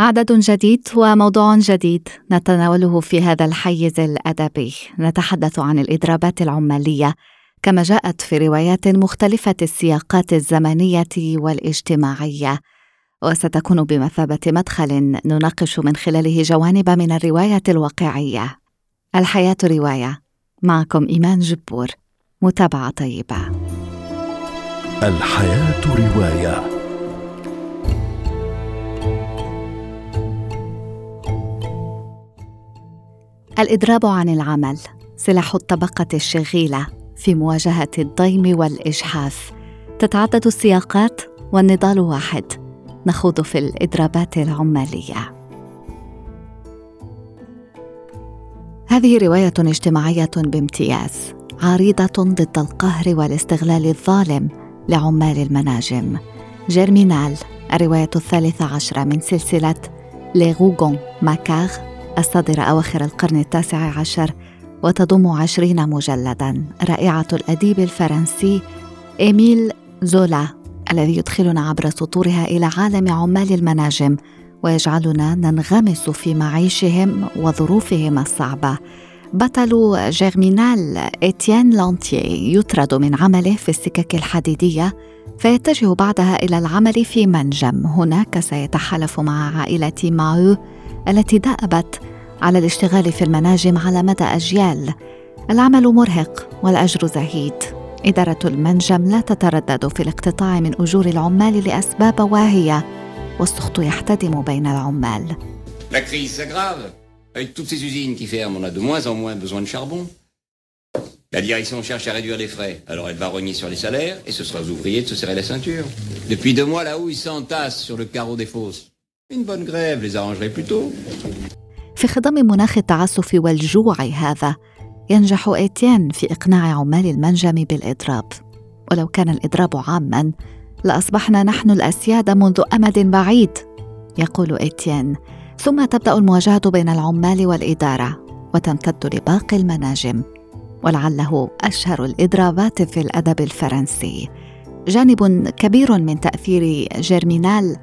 عدد جديد وموضوع جديد نتناوله في هذا الحيز الأدبي. نتحدث عن الإضرابات العمالية كما جاءت في روايات مختلفة السياقات الزمنية والاجتماعية، وستكون بمثابة مدخل نناقش من خلاله جوانب من الرواية الواقعية. الحياة رواية، معكم إيمان جبور. متابعة طيبة. الحياة رواية. الإضراب عن العمل، سلاح الطبقة الشغيلة في مواجهة الضيم والإجحاف. تتعدد السياقات والنضال واحد. نخوض في الإضرابات العمالية. هذه رواية اجتماعية بامتياز، عريضة ضد القهر والاستغلال الظالم لعمال المناجم. جيرمينال، الرواية 13 من سلسلة لي غوغون ماكار، الصادرة أواخر القرن 19 وتضم 20 مجلداً، رائعة الأديب الفرنسي إيميل زولا، الذي يدخلنا عبر سطورها إلى عالم عمال المناجم ويجعلنا ننغمس في معيشهم وظروفهم الصعبة. بطل جيرمينال إتيان لانتييه يطرد من عمله في السكك الحديدية، فيتجه بعدها إلى العمل في منجم. هناك سيتحالف مع عائلة ماو التي دأبت على الاشتغال في المناجم على مدى أجيال. العمل مرهق والأجر زهيد. إدارة المنجم لا تتردد في الاقتطاع من أجور العمال لأسباب واهية، والسخط يحتدم بين العمال. La crise s'aggrave. Avec toutes ces usines qui ferment, on a de moins en moins besoin de charbon. La direction cherche à réduire les frais, alors elle va rogner sur les salaires et ce sera aux ouvriers de se serrer la ceinture. Depuis 2 mois, la houille s'entasse sur le carreau des fosses. Une bonne grève les arrangerait plutôt. في خضم مناخ التعسف والجوع هذا، ينجح إيتيان في إقناع عمال المنجم بالإضراب. ولو كان الإضراب عاماً لأصبحنا نحن الأسياد منذ أمد بعيد، يقول إيتيان. ثم تبدأ المواجهة بين العمال والإدارة وتمتد لباقي المناجم، ولعله أشهر الإضرابات في الأدب الفرنسي. جانب كبير من تأثير جيرمينال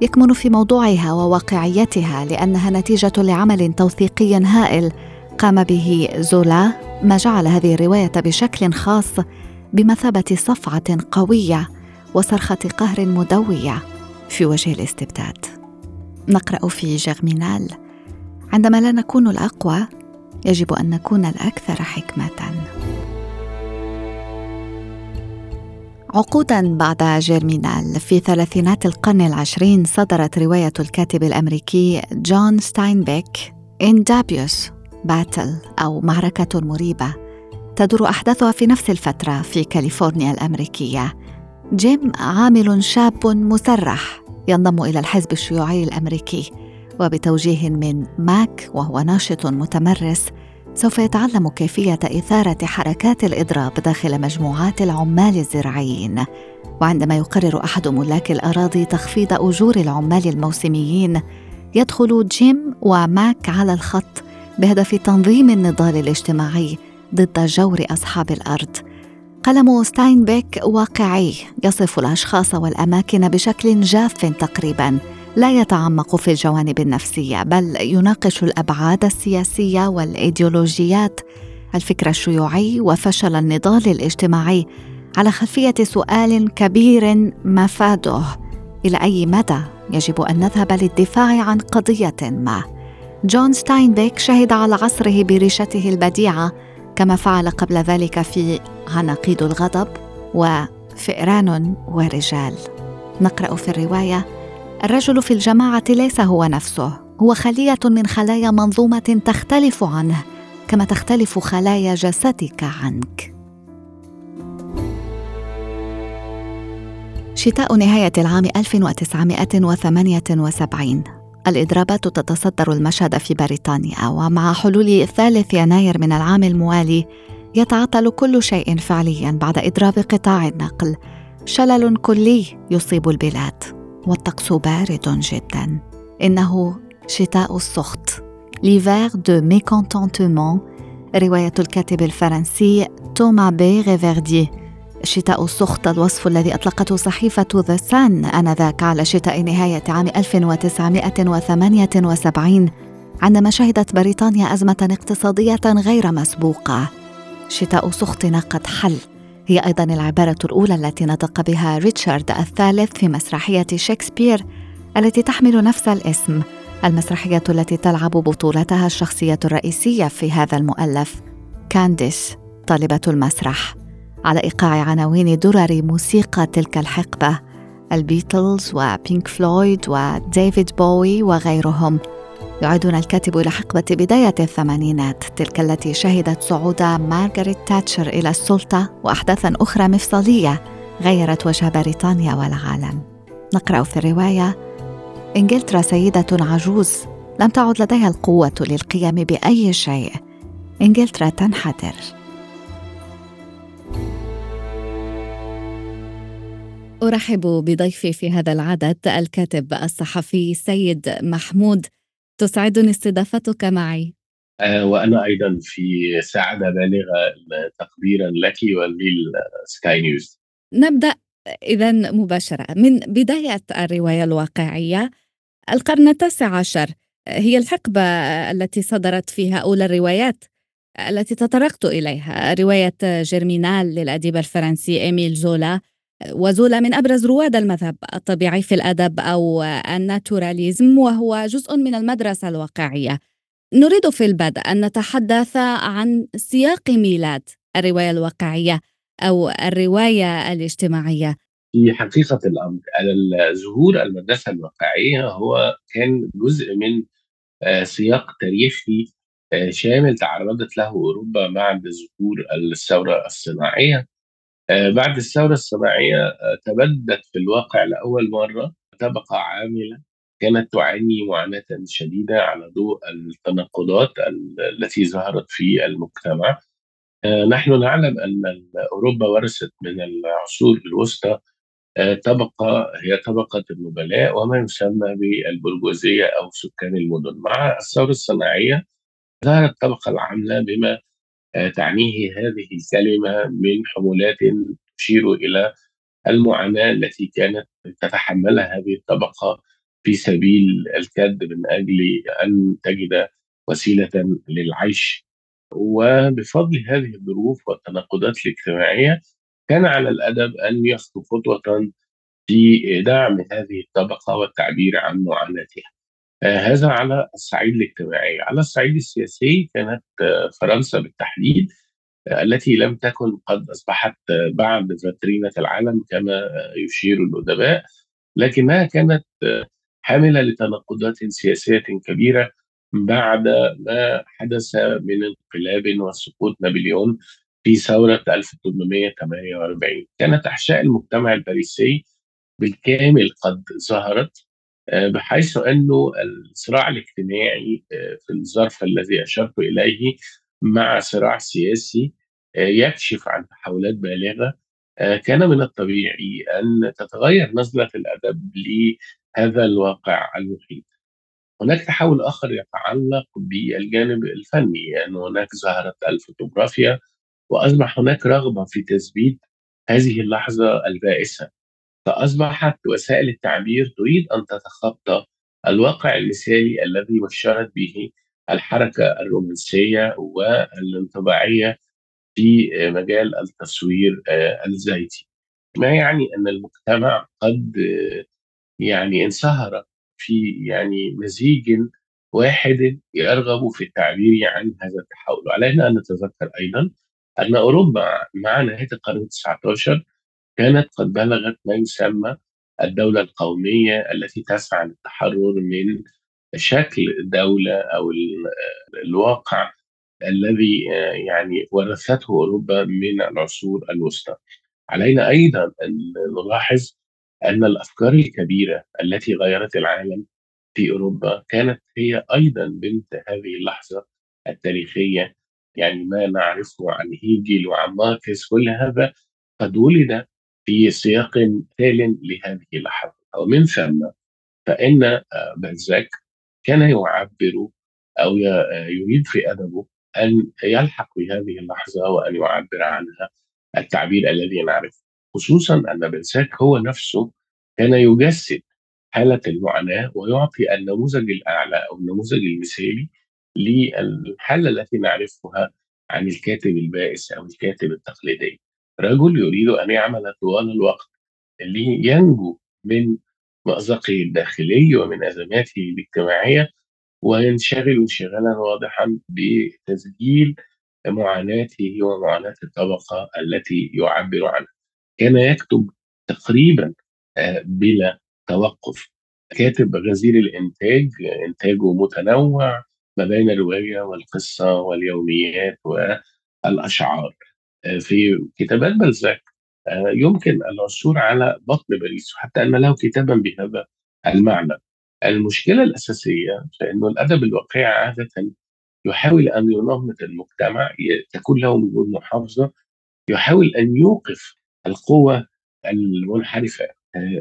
يكمن في موضوعها وواقعيتها، لأنها نتيجة لعمل توثيقي هائل قام به زولا، ما جعل هذه الرواية بشكل خاص بمثابة صفعة قوية وصرخة قهر مدوية في وجه الاستبداد. نقرأ في جيرمينال: عندما لا نكون الأقوى يجب أن نكون الأكثر حكمة. عقوداً بعد جيرمينال، في 30 القرن 20 صدرت رواية الكاتب الأمريكي جون ستاينبيك In Dubious Battle، أو معركة مريبة، تدور أحداثها في نفس الفترة في كاليفورنيا الأمريكية. جيم عامل شاب مسرح ينضم إلى الحزب الشيوعي الأمريكي، وبتوجيه من ماك وهو ناشط متمرس سوف يتعلم كيفية إثارة حركات الإضراب داخل مجموعات العمال الزراعيين. وعندما يقرر أحد ملاك الأراضي تخفيض أجور العمال الموسميين، يدخل جيم وماك على الخط بهدف تنظيم النضال الاجتماعي ضد جور أصحاب الأرض. قلم ستاينبيك واقعي، يصف الأشخاص والأماكن بشكل جاف تقريباً، لا يتعمق في الجوانب النفسية، بل يناقش الأبعاد السياسية والإيديولوجيات، الفكر الشيوعي وفشل النضال الاجتماعي، على خلفية سؤال كبير مفاده: إلى أي مدى يجب أن نذهب للدفاع عن قضية ما؟ جون ستاينبيك شهد على عصره بريشته البديعة، كما فعل قبل ذلك في عناقيد الغضب وفئران ورجال. نقرأ في الرواية: الرجل في الجماعة ليس هو نفسه، هو خلية من خلايا منظومة تختلف عنه كما تختلف خلايا جسدك عنك. شتاء نهاية العام 1978، الإضرابات تتصدر المشهد في بريطانيا، ومع حلول 3 يناير من العام الموالي يتعطل كل شيء فعليا بعد إضراب قطاع النقل. شلل كلي يصيب البلاد والطقس بارد جداً. إنه شتاء السخط، l'hiver de mécontentement، رواية الكاتب الفرنسي توما بي غيفردي، شتاء السخط، الوصف الذي أطلقته صحيفة ذا سان آنذاك على شتاء نهاية عام 1978 عندما شهدت بريطانيا أزمة اقتصادية غير مسبوقة. شتاء سخطنا قد حل هي أيضاً العبارة الأولى التي نطق بها ريتشارد الثالث في مسرحية شكسبير التي تحمل نفس الاسم، المسرحية التي تلعب بطولتها الشخصية الرئيسية في هذا المؤلف كانديس طالبة المسرح، على إيقاع عناوين درر موسيقى تلك الحقبة، البيتلز وبينك فلويد وديفيد بوي وغيرهم. يعودنا الكاتب إلى حقبة بداية الثمانينات، تلك التي شهدت صعود مارغريت تاتشر إلى السلطة وأحداثاً أخرى مفصلية غيرت وجه بريطانيا والعالم. نقرأ في الرواية: إنجلترا سيدة عجوز لم تعد لديها القوة للقيام بأي شيء، إنجلترا تنحدر. أرحب بضيفي في هذا العدد الكاتب الصحفي سيد محمود، تسعدني استضافتك معي. وأنا أيضا في سعادة بالغة تقديرا لك وللسكاي نيوز. نبدأ إذن مباشرة من بداية الرواية الواقعية. القرن 19 هي الحقبة التي صدرت فيها أولى الروايات التي تطرقت إليها، رواية جيرمينال للأديب الفرنسي إيميل زولا. وزولا من أبرز رواد المذهب الطبيعي في الأدب أو الناتوراليزم، وهو جزء من المدرسة الواقعية. نريد في البدء أن نتحدث عن سياق ميلاد الرواية الواقعية أو الرواية الاجتماعية. في حقيقة الأمر ظهور المدرسة الواقعية هو كان جزء من سياق تاريخي شامل تعرضت له أوروبا بعد ظهور الثورة الصناعية. بعد الثورة الصناعية تبدت في الواقع لأول مرة طبقة عاملة كانت تعاني معاناة شديدة على ضوء التناقضات التي ظهرت في المجتمع. نحن نعلم أن أوروبا ورثت من العصور الوسطى طبقة هي طبقة النبلاء وما يسمى بالبرجوازية أو سكان المدن. مع الثورة الصناعية ظهرت الطبقة العاملة بما تعنيه هذه الكلمة من حمولات تشير إلى المعاناة التي كانت تتحملها هذه الطبقة في سبيل الكد من أجل أن تجد وسيلة للعيش. وبفضل هذه الظروف والتناقضات الاجتماعية كان على الأدب أن يخطو خطوة في دعم هذه الطبقة والتعبير عن معاناتها. هذا على الصعيد الاجتماعي. على الصعيد السياسي كانت فرنسا بالتحديد التي لم تكن قد أصبحت بعد فاترينة العالم كما يشير الأدباء، لكنها كانت حاملة لتناقضات سياسية كبيرة بعد ما حدث من انقلاب وسقوط نابليون في ثورة 1848. كانت أحشاء المجتمع الباريسي بالكامل قد ظهرت، بحيث أنه الصراع الاجتماعي في الظرف الذي أشرت إليه مع صراع سياسي يكشف عن تحولات بالغة. كان من الطبيعي أن تتغير نظرة الأدب لهذا الواقع المحيط. هناك تحول آخر يتعلق بالجانب الفني، يعني هناك ظهرت الفوتوغرافيا وأصبح هناك رغبة في تثبيت هذه اللحظة البائسة، فأصبحت وسائل التعبير تريد أن تتخطى الواقع المثالي الذي بشرت به الحركة الرومانسية والانطباعية في مجال التصوير الزيتي، ما يعني أن المجتمع قد انصهر في مزيج واحد يرغب في التعبير عن هذا التحول. علينا أن نتذكر أيضا أن أوروبا مع نهاية القرن 19 كانت قد بلغت ما يسمى الدولة القومية التي تسعى للتحرر من شكل الدولة أو الواقع الذي ورثته أوروبا من العصور الوسطى. علينا أيضا أن نلاحظ أن الأفكار الكبيرة التي غيرت العالم في أوروبا كانت هي أيضا بنت هذه اللحظة التاريخية، ما نعرفه عن هيجل وعن ماركس كل هذا قد ولد في سياق تال لهذه اللحظة. ومن ثم فإن بالزاك كان يعبر أو يريد في أدبه أن يلحق بهذه اللحظة وأن يعبر عنها التعبير الذي نعرفه، خصوصا أن بلزاك هو نفسه كان يجسد حالة المعاناة ويعطي النموذج الأعلى أو النموذج المثالي للحالة التي نعرفها عن الكاتب البائس أو الكاتب التقليدي، رجل يريد أن يعمل طوال الوقت لينجو من مأزقه الداخلي ومن أزماته الاجتماعية وينشغل انشغالا واضحا بتسجيل معاناته ومعاناة الطبقة التي يعبر عنها. كان يكتب تقريبا بلا توقف، كاتب غزير الإنتاج، إنتاجه متنوع ما بين الرواية والقصة واليوميات والأشعار. في كتابات بلزاك يمكن العثور على بطن باريس، حتى أن له كتابا بهذا المعنى. المشكلة الأساسية فإنه الأدب الواقعي عادة يحاول أن ينمط المجتمع، تكون له وجود محافظة، يحاول أن يوقف القوة المنحرفة.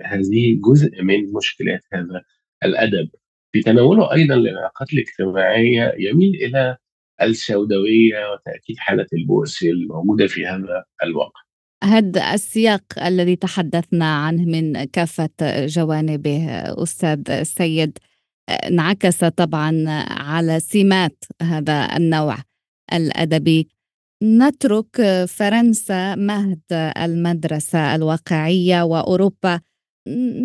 هذه جزء من مشكلات هذا الأدب. في تناوله أيضا للعلاقات الاجتماعية يميل إلى السوداوية وتأكيد حالة البؤس الموجودة في هذا الواقع. هذا السياق الذي تحدثنا عنه من كافة جوانبه أستاذ سيد انعكس طبعا على سمات هذا النوع الأدبي. نترك فرنسا مهد المدرسة الواقعية وأوروبا،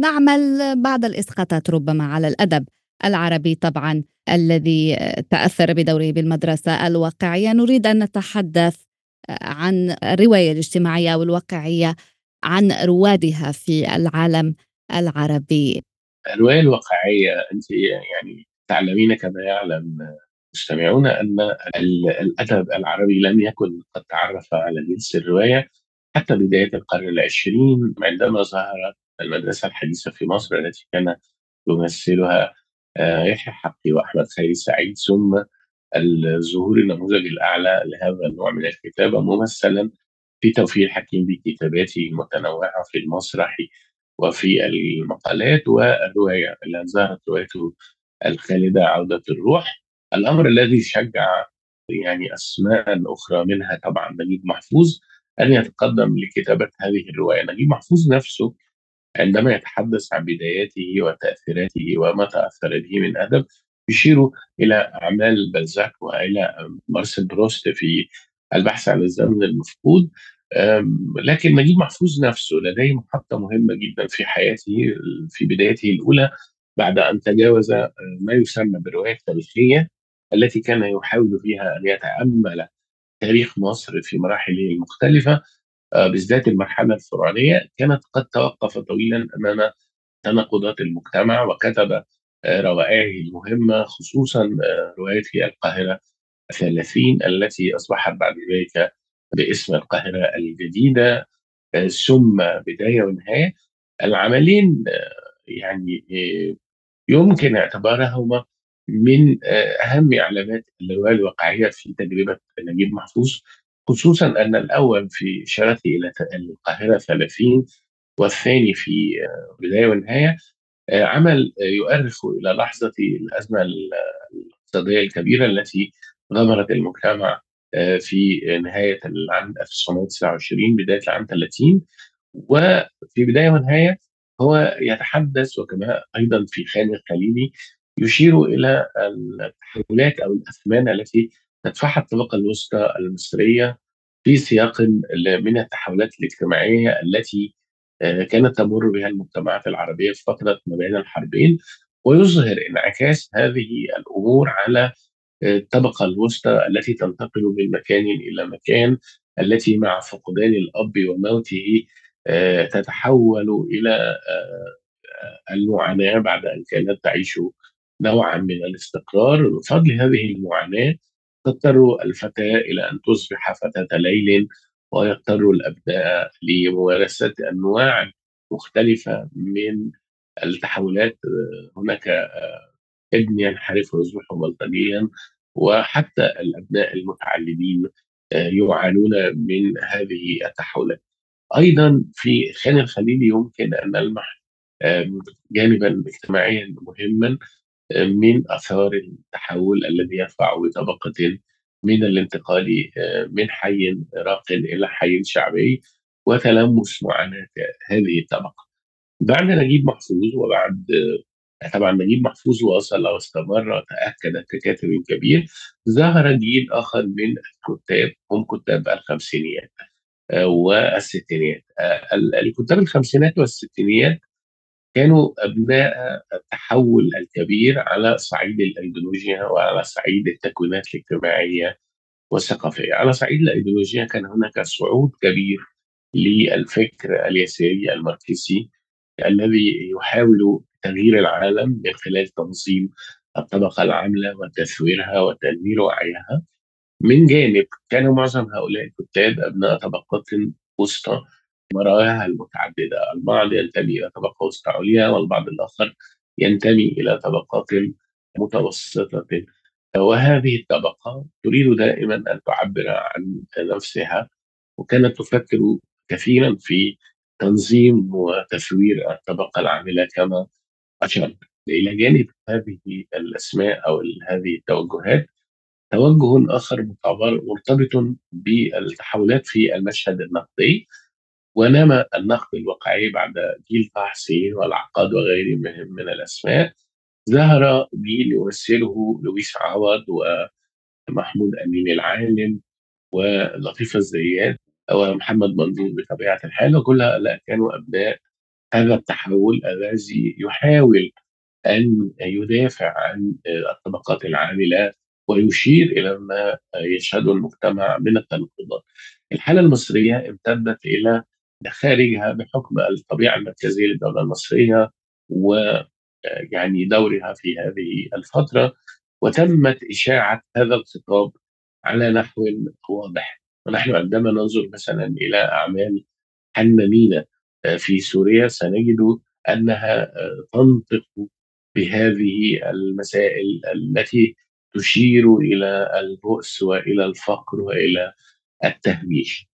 نعمل بعض الإسقاطات ربما على الأدب العربي طبعا الذي تأثر بدوره بالمدرسة الواقعية. نريد أن نتحدث عن الرواية الاجتماعية والواقعية، عن روادها في العالم العربي. الرواية الواقعية، أنت يعني تعلمين كما يعلم مستمعون أن الأدب العربي لم يكن قد تعرف على جنس الرواية حتى بداية القرن العشرين، عندما ظهرت المدرسة الحديثة في مصر التي كان يمثلها يحيى حقي وأحمد خيري سعيد، ثم الظهور النموذج الأعلى لهذا النوع من الكتابة ممثلا في توفيق الحكيم بكتاباته المتنوعة في المسرحي وفي المقالات والرواية، اللي ظهرت روايته الخالدة عودة الروح، الأمر الذي شجع يعني أسماء أخرى منها طبعا نجيب محفوظ أن يتقدم لكتابة هذه الرواية. نجيب محفوظ نفسه عندما يتحدث عن بداياته وتأثيراته وما تأثر به من أدب يشير إلى أعمال بلزاك وإلى مارسيل بروست في البحث عن الزمن المفقود، لكن نجيب محفوظ نفسه لديه محطة مهمة جدا في حياته في بدايته الأولى بعد أن تجاوز ما يسمى بالرواية التاريخية التي كان يحاول فيها أن يتأمل تاريخ مصر في مراحله المختلفة بالذات المرحلة الفرعونية. كانت قد توقف طويلا أمام تناقضات المجتمع وكتب روائعه المهمة، خصوصا روايته القاهرة 30 التي أصبحت بعد ذلك باسم القاهرة الجديدة ثم بداية ونهاية. العملين يعني يمكن اعتبارهما من أهم علامات الرواية الواقعية في تجربة نجيب محفوظ، خصوصا أن الأول في إشارته إلى القاهرة 30 والثاني في بداية ونهاية عمل يؤرخ إلى لحظة الأزمة الاقتصادية الكبيرة التي دمرت المجتمع في نهاية العام 1929 بداية العام 30. وفي بداية ونهاية هو يتحدث وكما أيضا في خان الخليلي يشير إلى التحولات أو الأثمان التي تدفعها الطبقة الوسطى المصرية في سياق من التحولات الاجتماعية التي كانت تمر بها المجتمعات العربية في فترة ما بين الحربين، ويظهر انعكاس هذه الأمور على الطبقة الوسطى التي تنتقل من مكان إلى مكان، التي مع فقدان الأب وموته تتحول إلى المعاناة بعد أن كانت تعيش نوعا من الاستقرار. بفضل هذه المعاناة تضطر الفتاة إلى أن تصبح فتاة ليل، ويضطر الأبناء لممارسة أنواع مختلفة من التحولات. هناك ابن ينحرف ويصبح بلطجيا، وحتى الأبناء المتعلمين يعانون من هذه التحولات. أيضا في خان الخليلي يمكن أن نلمح جانبا اجتماعيا مهما من أثار التحول الذي يرفع بطبقة من الانتقال من حي راق إلى حي شعبي وتلمس معاناة هذه الطبقة. بعد نجيب محفوظ، وبعد طبعا نجيب محفوظ وصل واستمر وتأكد ككاتب كبير، ظهر جيل آخر من الكتاب هم كتاب الخمسينيات والستينيات. الكتاب الخمسينات والستينيات كانوا أبناء التحول الكبير على صعيد الأيديولوجيا وعلى صعيد التكوينات الاجتماعية والثقافية. على صعيد الأيديولوجيا كان هناك صعود كبير للفكر اليساري الماركسي الذي يحاول تغيير العالم من خلال تنظيم الطبقة العاملة وتثويرها وتنمير وعيها. من جانب كان معظم هؤلاء الكتاب أبناء طبقات وسطى مراها المتعددة، البعض ينتمي إلى طبقة وسطى عليا والبعض الآخر ينتمي إلى طبقات متوسطة، وهذه الطبقة تريد دائما أن تعبر عن نفسها وكانت تفكر كثيرا في تنظيم وتثوير الطبقة العاملة كما أشرت. إلى جانب هذه الأسماء أو هذه التوجهات توجه آخر مرتبط بالتحولات في المشهد النقدي، ونما النقد الواقعي بعد جيل طه حسين والعقاد وغيره من الأسماء. ظهر جيل يمثله لويس عوض ومحمود أمين العالم ولطيف الزيات ومحمد منظور بطبيعة الحال، وكل هؤلاء كانوا أبناء هذا التحول الذي يحاول أن يدافع عن الطبقات العاملة ويشير إلى ما يشهده المجتمع من التناقضات. الحالة المصرية امتدت إلى خارجها بحكم الطبيعة المركزية للدولة المصرية ويعني دورها في هذه الفترة، وتمت إشاعة هذا الخطاب على نحو واضح. ونحن عندما ننظر مثلا إلى أعمال حنا مينا في سوريا سنجد أنها تنطق بهذه المسائل التي تشير إلى البؤس وإلى الفقر وإلى التهميش.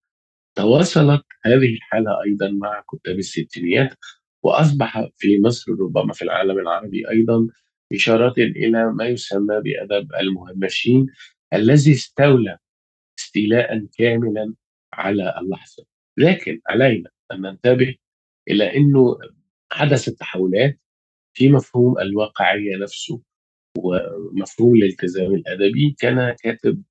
تواصلت هذه الحالة أيضا مع كتاب الستينيات، وأصبح في مصر ربما في العالم العربي أيضا إشارات إلى ما يسمى بأدب المهمشين الذي استولى استيلاء كاملا على اللحظة. لكن علينا أن ننتبه إلى أنه حدثت تحولات في مفهوم الواقعية نفسه ومفهوم الالتزام الأدبي. كان كاتب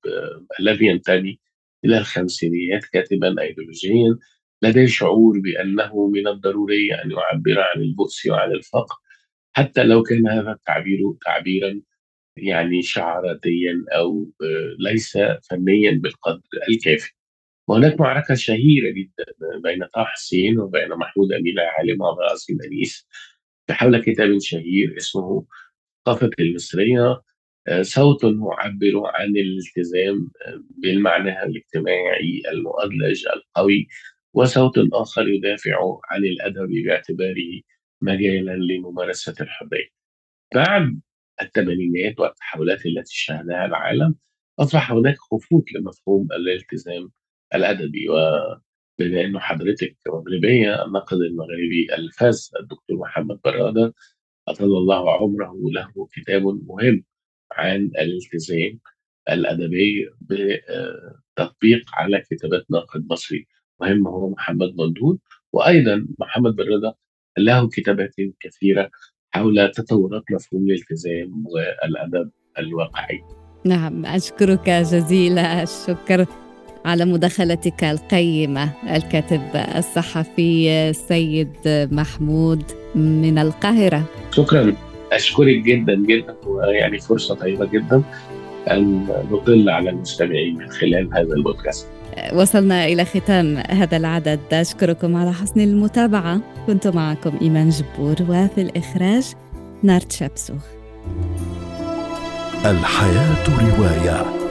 الذي ينتمي إلى الخمسينيات كاتباً أيديولوجياً لديه شعور بأنه من الضروري أن يعبر عن البؤس وعن الفقر، حتى لو كان هذا التعبير تعبيراً يعني شعاراتياً أو ليس فنياً بالقدر الكافي. وهناك معركة شهيرة جداً بين طه حسين وبين محمود أمين العالم وعظيم أنيس حول كتاب شهير اسمه ثقافة المصرية، صوت يعبر عن الالتزام بالمعنى الاجتماعي المؤدلج القوي، وصوت آخر يدافع عن الأدب باعتباره مجالا لممارسة الحرية. بعد الثمانينات والتحولات التي شهدها العالم أصبح هناك خفوت لمفهوم الالتزام الأدبي. وبما أن حضرتك مغربية، الناقد المغربي الفاز الدكتور محمد برادة أطال الله عمره له كتاب مهم عن الالتزام الأدبي بتطبيق على كتابات ناقد مصري مهم هو محمد مندور. وأيضا محمد برادة له كتابات كثيرة حول تطورات مفهوم الالتزام والأدب الواقعي. نعم، أشكرك جزيل الشكر على مداخلتك القيمة. الكاتب الصحفي سيد محمود من القاهرة، شكرا. أشكرك جدا جدا، ويعني فرصة طيبة جدا أن نطل على المستمعين من خلال هذا البودكاست. وصلنا إلى ختام هذا العدد، أشكركم على حسن المتابعة. كنت معكم إيمان جبور، وفي الإخراج نارت شبسوخ. الحياة رواية.